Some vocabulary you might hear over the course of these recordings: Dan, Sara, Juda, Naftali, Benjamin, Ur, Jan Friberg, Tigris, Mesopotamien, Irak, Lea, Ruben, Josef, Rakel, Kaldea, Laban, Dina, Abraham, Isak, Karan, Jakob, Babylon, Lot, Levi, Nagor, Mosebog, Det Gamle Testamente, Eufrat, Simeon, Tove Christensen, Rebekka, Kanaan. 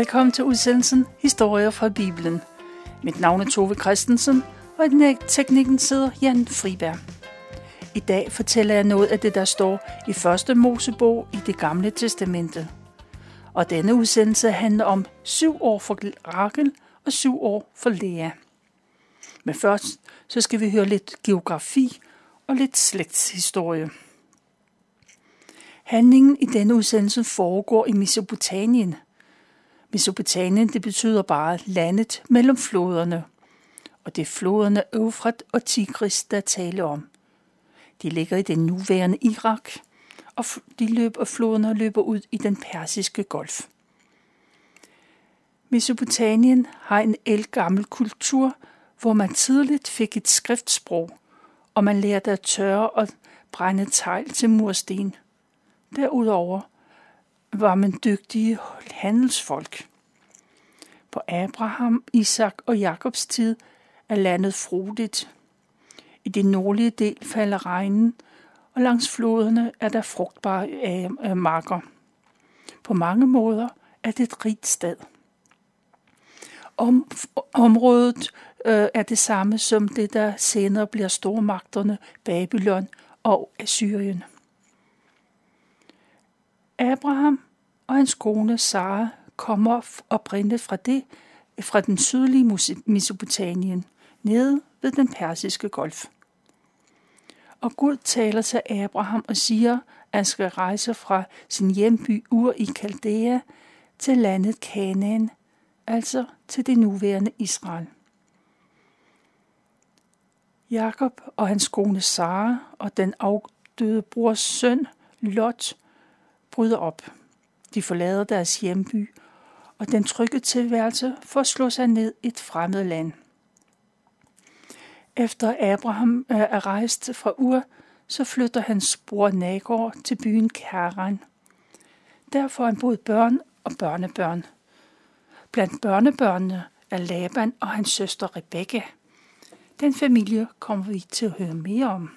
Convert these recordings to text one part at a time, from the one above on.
Velkommen til udsendelsen Historier fra Bibelen. Mit navn er Tove Christensen, og i teknikken sidder Jan Friberg. I dag fortæller jeg noget af det, der står i 1. Mosebog i Det Gamle Testamente. Og denne udsendelse handler om 7 år for Rakel og 7 år for Lea. Men først så skal vi høre lidt geografi og lidt slægtshistorie. Handlingen i denne udsendelse foregår i Mesopotamien. Mesopotamien, det betyder bare landet mellem floderne. Og det er floderne Eufrat og Tigris, der er tale om. De ligger i det nuværende Irak, og floderne løber ud i den persiske golf. Mesopotamien har en ældgammel kultur, hvor man tidligt fik et skriftsprog, og man lærte at tørre og brænde tegl til mursten. Derudover var man dygtige handelsfolk. På Abraham, Isak og Jakobs tid er landet frodigt. I det nordlige del falder regnen, og langs floderne er der frugtbare marker. På mange måder er det et rigt sted. Området er det samme som det, der senere bliver stormagterne Babylon og Assyrien. Abraham og hans kone Sara kommer oprindeligt fra den sydlige Mesopotamien, nede ved den persiske golf. Og Gud taler til Abraham og siger, at han skal rejse fra sin hjemby Ur i Kaldea til landet Kanaan, altså til det nuværende Israel. Jakob og hans kone Sara og den afdøde brors søn Lot bryder op. De forlader deres hjemby og den trygge tilværelse for at slå sig ned i et fremmed land. Efter Abraham er rejst fra Ur, så flytter hans bror Nagor til byen Karan. Der får han både børn og børnebørn. Blandt børnebørnene er Laban og hans søster Rebekka. Den familie kommer vi til at høre mere om.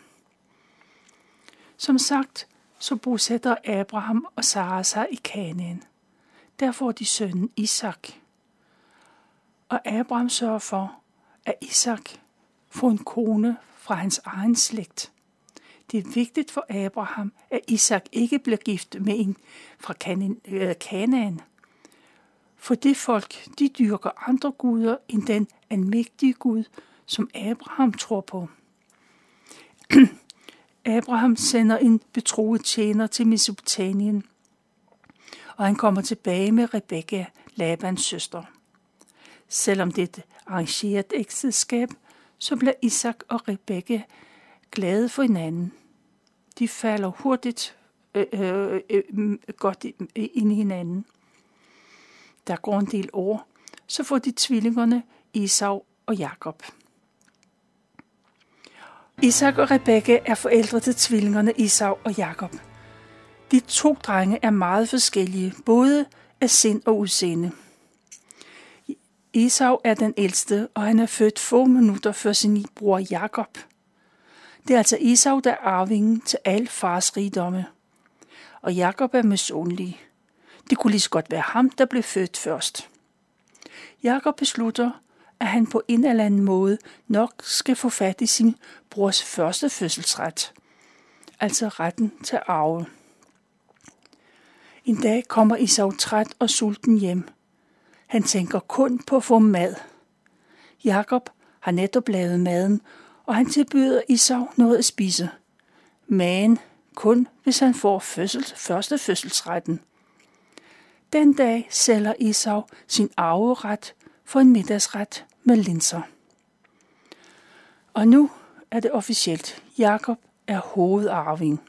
Som sagt, så bosætter Abraham og Sara sig i Kanaan. Der får de sønnen Isak. Og Abraham sørger for, at Isak får en kone fra hans egen slægt. Det er vigtigt for Abraham, at Isak ikke bliver gift med en fra Kanaan. For det folk, de dyrker andre guder end den almægtige Gud, som Abraham tror på. Abraham sender en betroet tjener til Mesopotamien, og han kommer tilbage med Rebekka, Labans søster. Selvom det er et arrangeret ægteskab, så bliver Isak og Rebekka glade for hinanden. De falder hurtigt godt ind i hinanden. Der går en del år, så får de tvillingerne Esau og Jakob. Isak og Rebekka er forældre til tvillingerne Esau og Jakob. De 2 drenge er meget forskellige, både af sind og udseende. Esau er den ældste, og han er født få minutter før sin bror Jakob. Det er altså Esau, der er arvingen til al fars rigdomme. Og Jakob er misundelig. Det kunne lige så godt være ham, der blev født først. Jakob beslutter, at han på en eller anden måde nok skal få fat i sin brors første fødselsret, altså retten til at arve. En dag kommer Esau træt og sulten hjem. Han tænker kun på at få mad. Jakob har netop lavet maden, og han tilbyder Esau noget at spise. Men kun hvis han får første fødselsretten. Den dag sælger Esau sin arveret for en middagsret med linser. Og nu er det officielt. Jakob er hovedarving.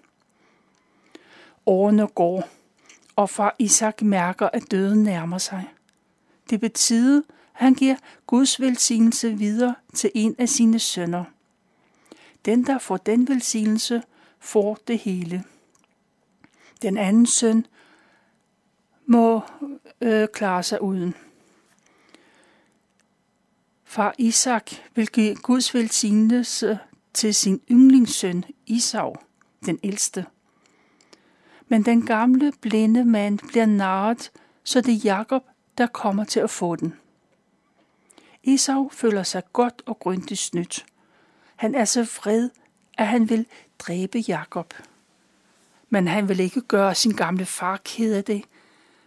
Årene går, og far Isak mærker, at døden nærmer sig. Det betyder, at han giver Guds velsignelse videre til en af sine sønner. Den, der får den velsignelse, får det hele. Den anden søn må klare sig uden. Far Isak vil give Guds velsignelse til sin yndlingssøn Esau, den ældste. Men den gamle blinde mand bliver narret, så det er Jakob, der kommer til at få den. Esau føler sig godt og grundigt snydt. Han er så vred, at han vil dræbe Jakob. Men han vil ikke gøre sin gamle far ked af det,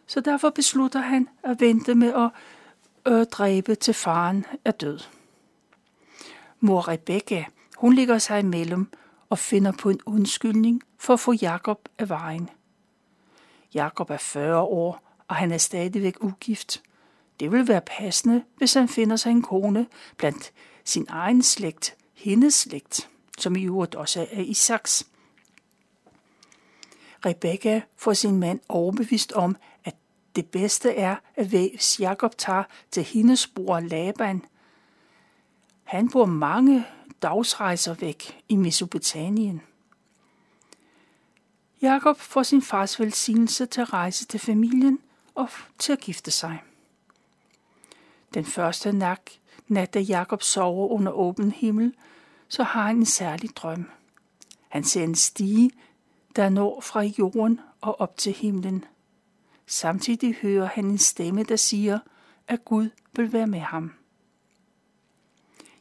så derfor beslutter han at vente med at dræbe, til faren er død. Mor Rebekka, hun ligger sig imellem og finder på en undskyldning for at få Jakob af vejen. Jakob er 40 år, og han er stadigvæk ugift. Det vil være passende, hvis han finder sig en kone blandt sin egen slægt, hendes slægt, som i øvrigt også er Isaks. Rebekka får sin mand overbevist om, at det bedste er, at hvis Jakob tager til hendes bror Laban. Han bor mange dagsrejser væk i Mesopotamien. Jakob får sin fars velsignelse til at rejse til familien og til at gifte sig. Den første nat, da Jakob sover under åben himmel, så har han en særlig drøm. Han ser en stige, der når fra jorden og op til himlen. Samtidig hører han en stemme, der siger, at Gud vil være med ham.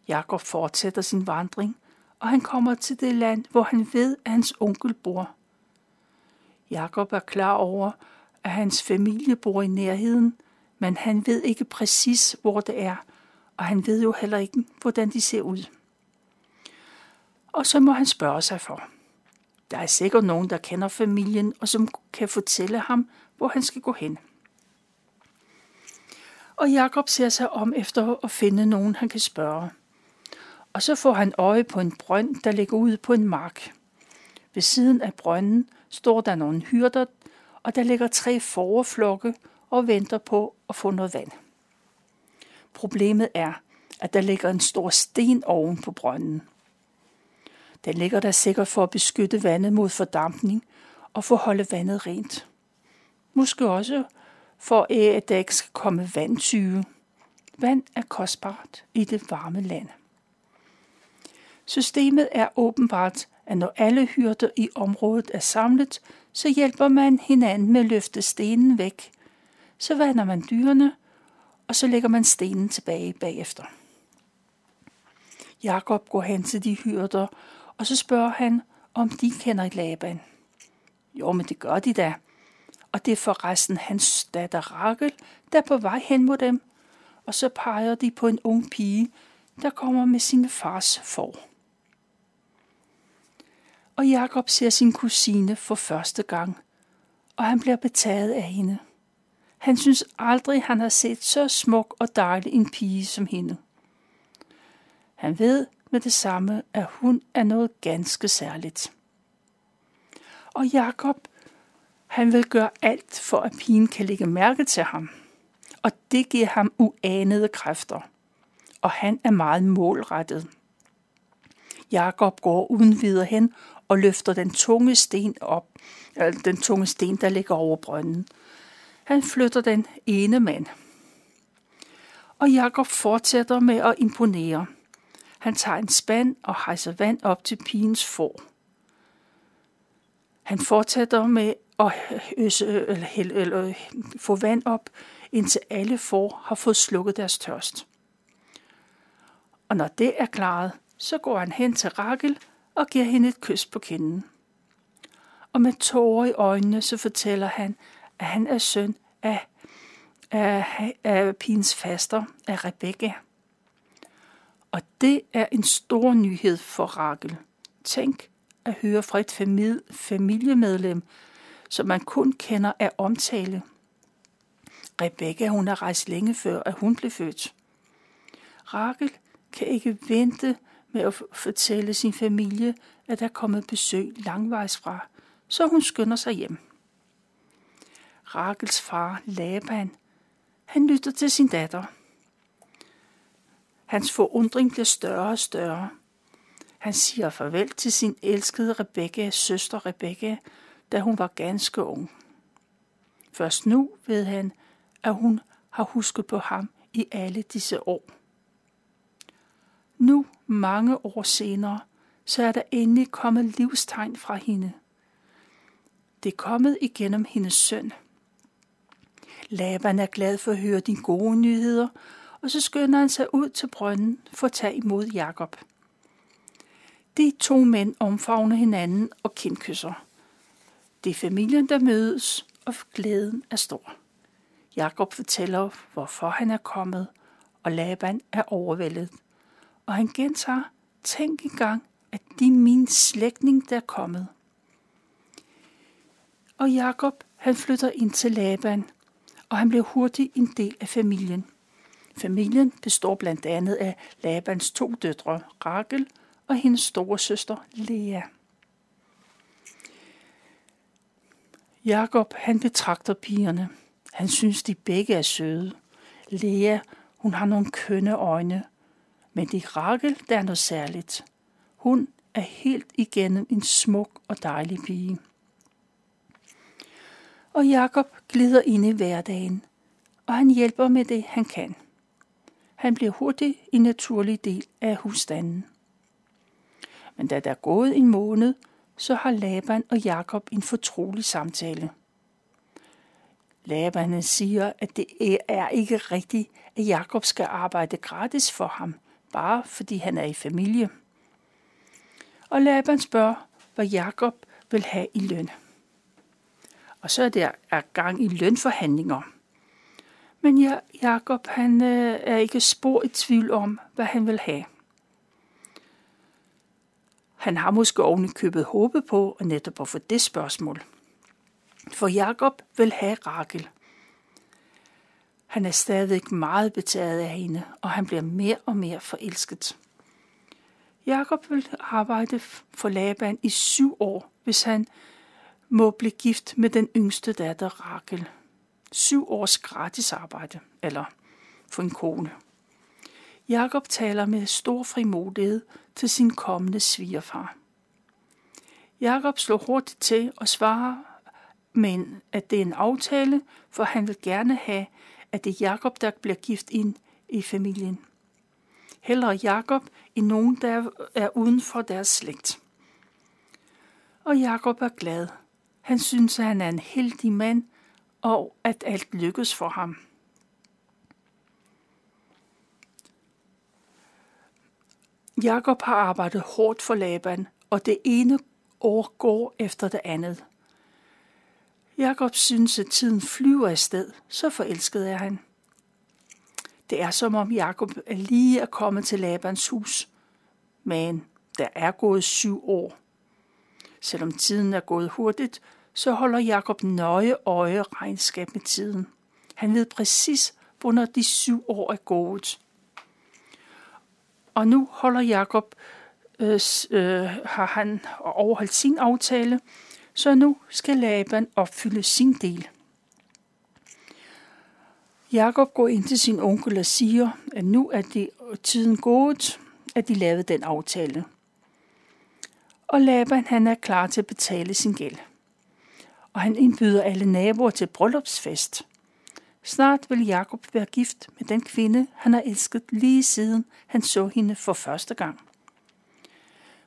Jakob fortsætter sin vandring, og han kommer til det land, hvor han ved, at hans onkel bor. Jakob er klar over, at hans familie bor i nærheden, men han ved ikke præcis, hvor det er, og han ved jo heller ikke, hvordan de ser ud. Og så må han spørge sig for. Der er sikkert nogen, der kender familien, og som kan fortælle ham, hvor han skal gå hen. Og Jakob ser sig om efter at finde nogen, han kan spørge. Og så får han øje på en brønd, der ligger ude på en mark. Ved siden af brønden står der nogle hyrder, og der ligger 3 fåreflokke og venter på at få noget vand. Problemet er, at der ligger en stor sten oven på brønden. Den ligger der sikkert for at beskytte vandet mod fordampning og for at holde vandet rent. Måske også for at der ikke skal komme vandtyve. Vand er kostbart i det varme land. Systemet er åbenbart, at når alle hyrder i området er samlet, så hjælper man hinanden med at løfte stenen væk. Så vander man dyrene, og så lægger man stenen tilbage bagefter. Jakob går hen til de hyrder, og så spørger han, om de kender Laban. Jo, men det gør de da. Og det er forresten hans datter Rakel, der er på vej hen mod dem. Og så peger de på en ung pige, der kommer med sin fars får. Og Jakob ser sin kusine for første gang, og han bliver betaget af hende. Han synes aldrig, han har set så smuk og dejlig en pige som hende. Han ved med det samme, at hun er noget ganske særligt. Og Jakob, han vil gøre alt for, at pigen kan lægge mærke til ham. Og det giver ham uanede kræfter. Og han er meget målrettet. Jakob går uden videre hen og løfter den tunge sten, der ligger over brønden. Han flytter den ene mand. Og Jakob fortsætter med at imponere. Han tager en spand og hejser vand op til pigens får. Han fortsætter med at få vand op, indtil alle får har fået slukket deres tørst. Og når det er klaret, så går han hen til Rakel og giver hende et kys på kinden. Og med tårer i øjnene, så fortæller han, at han er søn af pigens faster, af Rebekka. Og det er en stor nyhed for Rakel. Tænk at høre fra et familiemedlem, som man kun kender af omtale. Rebekka, hun har rejst længe før, at hun blev født. Rakel kan ikke vente med at fortælle sin familie, at der er kommet besøg langvejs fra, så hun skynder sig hjem. Rakels far, Laban, han lytter til sin datter. Hans forundring bliver større og større. Han siger farvel til sin elskede Rebekka, søster Rebekka, da hun var ganske ung. Først nu ved han, at hun har husket på ham i alle disse år. Nu, mange år senere, så er der endelig kommet livstegn fra hende. Det er kommet igennem hendes søn. Laban er glad for at høre dine gode nyheder, og så skynder han sig ud til brønden for at tage imod Jakob. De to mænd omfavner hinanden og kindkysser. Det er familien, der mødes, og glæden er stor. Jakob fortæller, hvorfor han er kommet, og Laban er overvældet. Og han gentager, tænk engang, at det er min slægtning, der er kommet. Og Jakob, han flytter ind til Laban, og han bliver hurtigt en del af familien. Familien består blandt andet af Labans to døtre, Rakel og hendes store søster, Lea. Jakob, han betragter pigerne. Han synes, de begge er søde. Lea, hun har nogle kønne øjne, men det er Rakel, der er noget særligt. Hun er helt igennem en smuk og dejlig pige. Og Jakob glider ind i hverdagen, og han hjælper med det, han kan. Han bliver hurtigt en naturlig del af husstanden. Men da der er gået en måned, så har Laban og Jakob en fortrolig samtale. Laban siger, at det er ikke rigtigt, at Jakob skal arbejde gratis for ham, bare fordi han er i familie. Og Laban spørger, hvad Jakob vil have i løn. Og så er der gang i lønforhandlinger. Men Jakob, han er ikke spor i tvivl om, hvad han vil have. Han har måske ovenikøbet håbet på og netop at få det spørgsmål. For Jakob vil have Rakel. Han er stadig meget betaget af hende, og han bliver mere og mere forelsket. Jakob vil arbejde for Laban i 7 år, hvis han må blive gift med den yngste datter Rakel. 7 års gratis arbejde, eller for en kone. Jakob taler med stor frimodighed til sin kommende svigerfar. Jakob slår hurtigt til og svarer, men at det er en aftale, for han vil gerne have, at det er Jakob, der bliver gift ind i familien. Hellere Jakob end nogen, der er uden for deres slægt. Og Jakob er glad. Han synes, at han er en heldig mand, og at alt lykkes for ham. Jakob har arbejdet hårdt for Laban, og det ene år går efter det andet. Jakob synes, at tiden flyver afsted, så forelsket er han. Det er som om Jakob lige er kommet til Labans hus, men der er gået 7 år. Selvom tiden er gået hurtigt, så holder Jakob nøje øje regnskab med tiden. Han ved præcis, hvornår de 7 år er gået. Og nu holder Jakob, har han overholdt sin aftale, så nu skal Laban opfylde sin del. Jakob går ind til sin onkel og siger, at nu er det tiden gået, at de lavede den aftale. Og Laban, han er klar til at betale sin gæld. Og han indbyder alle naboer til bryllupsfest. Snart vil Jakob være gift med den kvinde, han har elsket lige siden han så hende for første gang.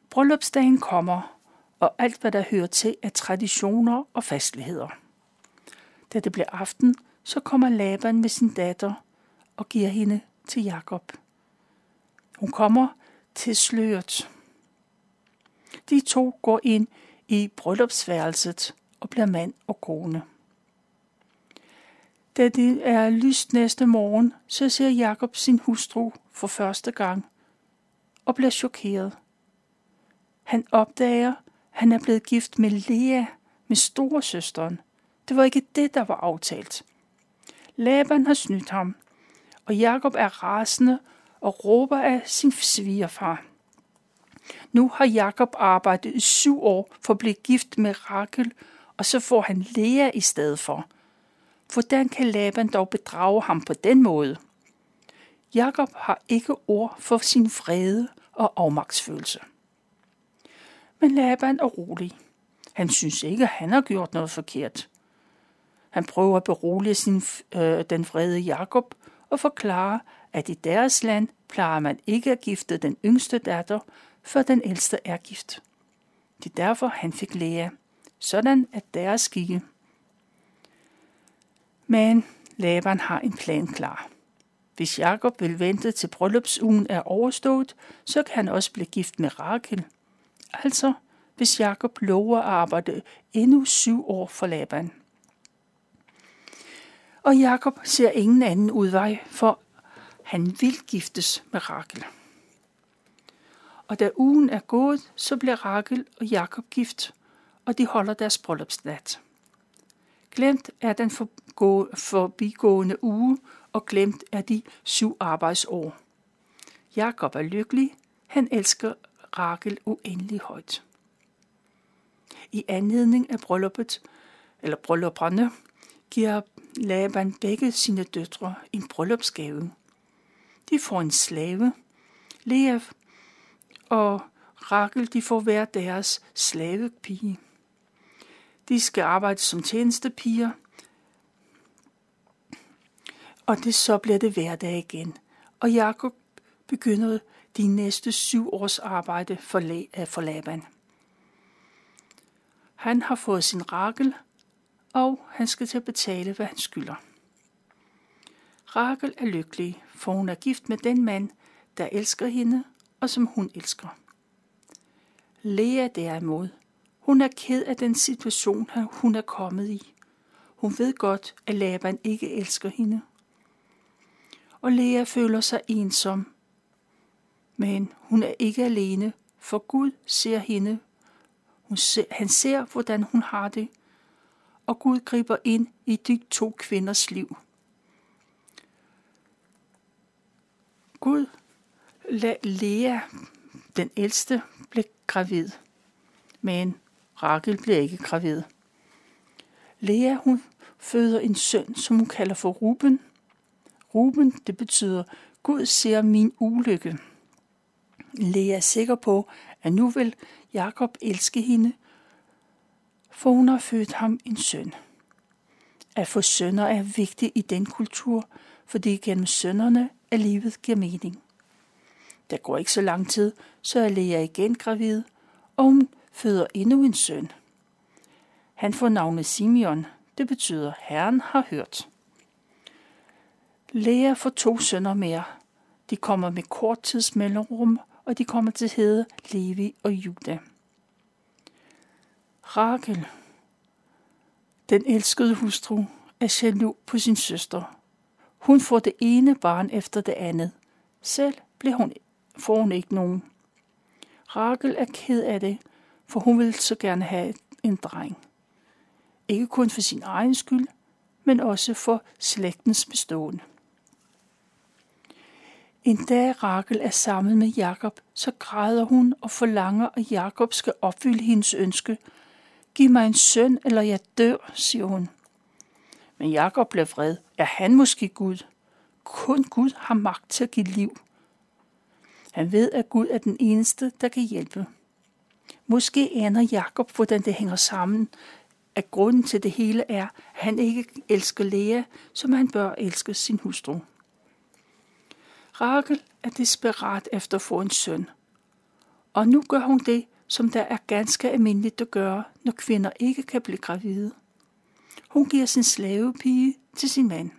Bryllupsdagen kommer, og alt hvad der hører til er traditioner og festligheder. Da det bliver aften, så kommer Laban med sin datter og giver hende til Jakob. Hun kommer til sløret. De to går ind i bryllupsværelset og bliver mand og kone. Da det er lyst næste morgen, så ser Jakob sin hustru for første gang og bliver chokeret. Han opdager, at han er blevet gift med Lea, med storesøsteren. Det var ikke det, der var aftalt. Laban har snydt ham, og Jakob er rasende og råber af sin svigerfar. Nu har Jakob arbejdet i 7 år for at blive gift med Rakel, og så får han Lea i stedet for. Hvordan kan Laban dog bedrage ham på den måde? Jakob har ikke ord for sin vrede og afmagtsfølelse. Men Laban er rolig. Han synes ikke, at han har gjort noget forkert. Han prøver at berolige den vrede Jakob og forklare, at i deres land plejer man ikke at gifte den yngste datter, før den ældste er gift. Det er derfor, han fik Lea. Sådan er deres skikke. Men Laban har en plan klar. Hvis Jakob vil vente til bryllupsugen er overstået, så kan han også blive gift med Rakel. Altså, hvis Jakob lover at arbejde endnu 7 år for Laban. Og Jakob ser ingen anden udvej, for han vil giftes med Rakel. Og da ugen er gået, så bliver Rakel og Jakob gift, og de holder deres bryllupsnat. Glemt er den forbigående uge, og glemt er de 7 arbejdsår. Jakob er lykkelig, han elsker Rakel uendelig højt. I anledning af bryllupperne giver Laban begge sine døtre en bryllupsgave. De får en slave, Lea og Rakel, de får hver deres slavepige. De skal arbejde som tjenestepiger, og det så bliver det hverdag igen. Og Jakob begynder de næste 7 års arbejde for Laban. Han har fået sin Rakel, og han skal til at betale, hvad han skylder. Rakel er lykkelig, for hun er gift med den mand, der elsker hende, og som hun elsker. Lea derimod, hun er ked af den situation, hun er kommet i. Hun ved godt, at Laban ikke elsker hende. Og Lea føler sig ensom. Men hun er ikke alene, for Gud ser hende. Han ser, hvordan hun har det, og Gud griber ind i de 2 kvinders liv. Gud lader Lea, den ældste, blive gravid, men Rakel bliver ikke gravid. Lea, hun føder en søn, som hun kalder for Ruben. Ruben, det betyder, Gud ser min ulykke. Lea er sikker på, at nu vil Jakob elske hende, for hun har født ham en søn. At få sønner er vigtigt i den kultur, fordi gennem sønnerne er livet giver mening. Der går ikke så lang tid, så er Lea igen gravid, og hun føder endnu en søn. Han får navnet Simeon, det betyder Herren har hørt. Lea får 2 sønner mere. De kommer med kort tids mellemrum, og de kommer til at hedde Levi og Juda. Rakel, den elskede hustru, er jaloux på sin søster. Hun får det ene barn efter det andet. Selv får hun ikke nogen. Rakel er ked af det, for hun vil så gerne have en dreng. Ikke kun for sin egen skyld, men også for slægtens beståen. En dag Rakel er sammen med Jakob, så græder hun og forlanger, at Jakob skal opfylde hendes ønske. Giv mig en søn, eller jeg dør, siger hun. Men Jakob bliver vred. Er han måske Gud? Kun Gud har magt til at give liv. Han ved, at Gud er den eneste, der kan hjælpe. Måske aner Jakob, hvordan det hænger sammen, at grunden til det hele er, at han ikke elsker Lea, som han bør elske sin hustru. Rakel er desperat efter at få en søn. Og nu gør hun det, som der er ganske almindeligt at gøre, når kvinder ikke kan blive gravide. Hun giver sin slavepige til sin mand.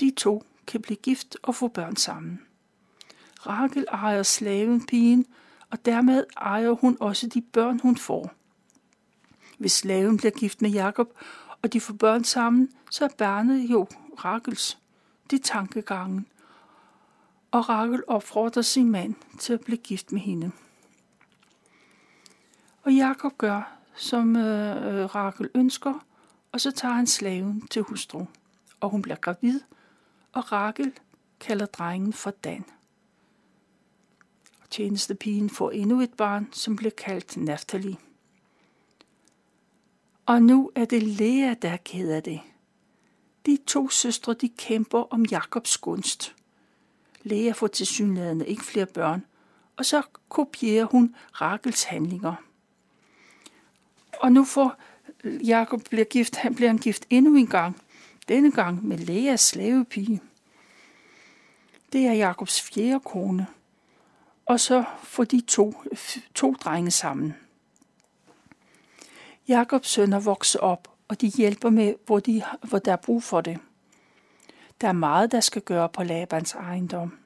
De 2 kan blive gift og få børn sammen. Rakel ejer slavepigen, og dermed ejer hun også de børn, hun får. Hvis slaven bliver gift med Jakob, og de får børn sammen, så er barnet jo Rakels. Det er tankegangen, og Rakel opfordrer sin mand til at blive gift med hende. Og Jakob gør, som Rakel ønsker, og så tager han slaven til hustru, og hun bliver gravid, og Rakel kalder drengen for Dan. Og tjenestepigen får endnu et barn, som bliver kaldt Naftali. Og nu er det Lea, der er ked af det. De 2 søstre, de kæmper om Jakobs gunst. Lea får tilsyneladende ikke flere børn, og så kopierer hun Rakels handlinger. Og nu får Jakob bliver han gift endnu en gang, denne gang med Leas slavepige. Det er Jakobs 4. kone, og så får de to drenge sammen. Jakobs sønner vokser op, og de hjælper med, hvor der er brug for det. Der er meget, der skal gøre på Labans ejendom.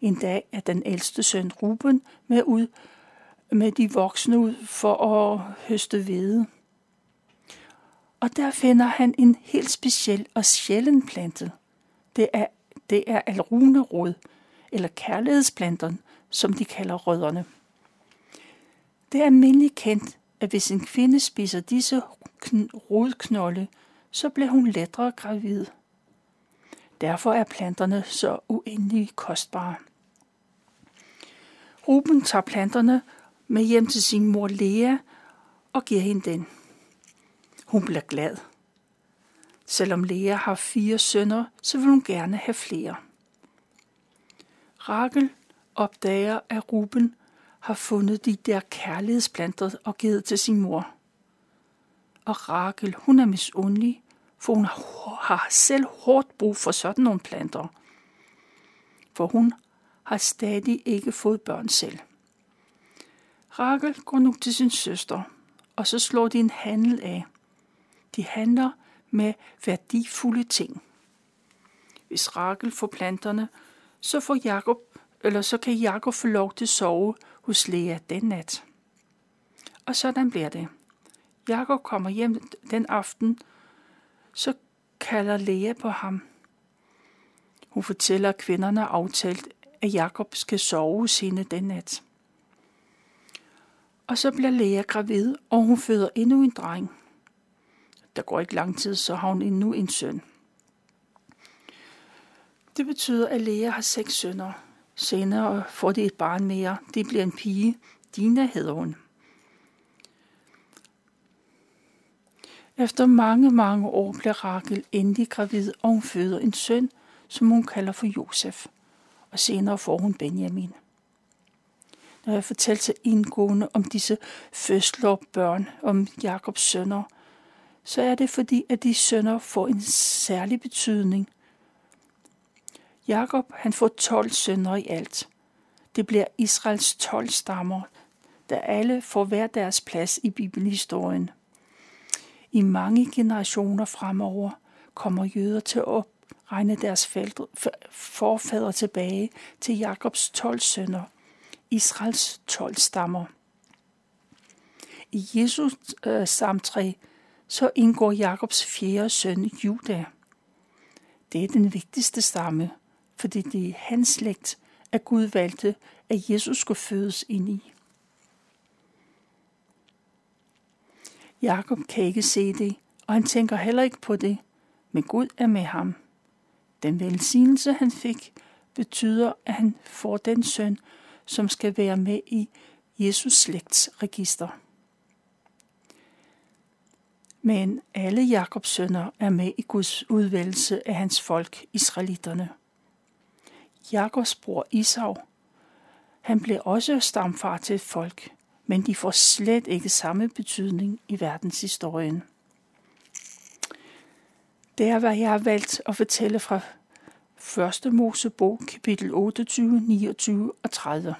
En dag er den ældste søn Ruben med ud med de voksne ud for at høste hvede. Og der finder han en helt speciel og sjælden plante. Det er alrunerod, eller kærlighedsplanten, som de kalder rødderne. Det er almindeligt kendt, at hvis en kvinde spiser disse rodknolde, så bliver hun lettere gravid. Derfor er planterne så uendeligt kostbare. Ruben tager planterne med hjem til sin mor Lea og giver hende den. Hun bliver glad. Selvom Lea har 4 sønner, så vil hun gerne have flere. Rakel opdager, at Ruben har fundet de der kærlighedsplanter og givet til sin mor. Og Rakel, hun er misundelig, for hun har selv hårdt brug for sådan nogle planter. For hun har stadig ikke fået børn selv. Rakel går nu til sin søster, og så slår de en handel af. De handler med værdifulde ting. Hvis Rakel får planterne, så kan Jakob få lov til at sove hos Lea den nat. Og sådan bliver det. Jakob kommer hjem den aften, så kalder Lea på ham. Hun fortæller, at kvinderne har aftalt, at Jakob skal sove hos hende den nat. Og så bliver Lea gravid, og hun føder endnu en dreng. Der går ikke lang tid, så har hun endnu en søn. Det betyder, at Lea har 6 sønner. Senere får de et barn mere. Det bliver en pige. Dina hedder hun. Efter mange, mange år bliver Rakel endelig gravid, og hun føder en søn, som hun kalder for Josef. Og senere får hun Benjamin. Når jeg fortæller så indgående om disse fødsler og børn, om Jakobs sønner, så er det fordi, at de sønner får en særlig betydning. Jakob, han får 12 sønner i alt. Det bliver Israels 12 stammer, der alle får hver deres plads i bibelhistorien. I mange generationer fremover kommer jøder til at opregne deres forfædre tilbage til Jakobs 12 sønner, Israels 12 stammer. I Jesus samtræ, så indgår Jakobs 4. søn Juda. Det er den vigtigste stamme, fordi det er hans slægt, at Gud valgte, at Jesus skulle fødes ind i. Jakob kan ikke se det, og han tænker heller ikke på det, men Gud er med ham. Den velsignelse, han fik, betyder, at han får den søn, som skal være med i Jesus slægtsregister. Men alle Jakobs sønner er med i Guds udvælgelse af hans folk, israelitterne. Jakobs bror Isav, han blev også stamfar til et folk, men de får slet ikke samme betydning i verdenshistorien. Det er, hvad jeg har valgt at fortælle fra 1. Mosebog, kapitel 28, 29 og 30.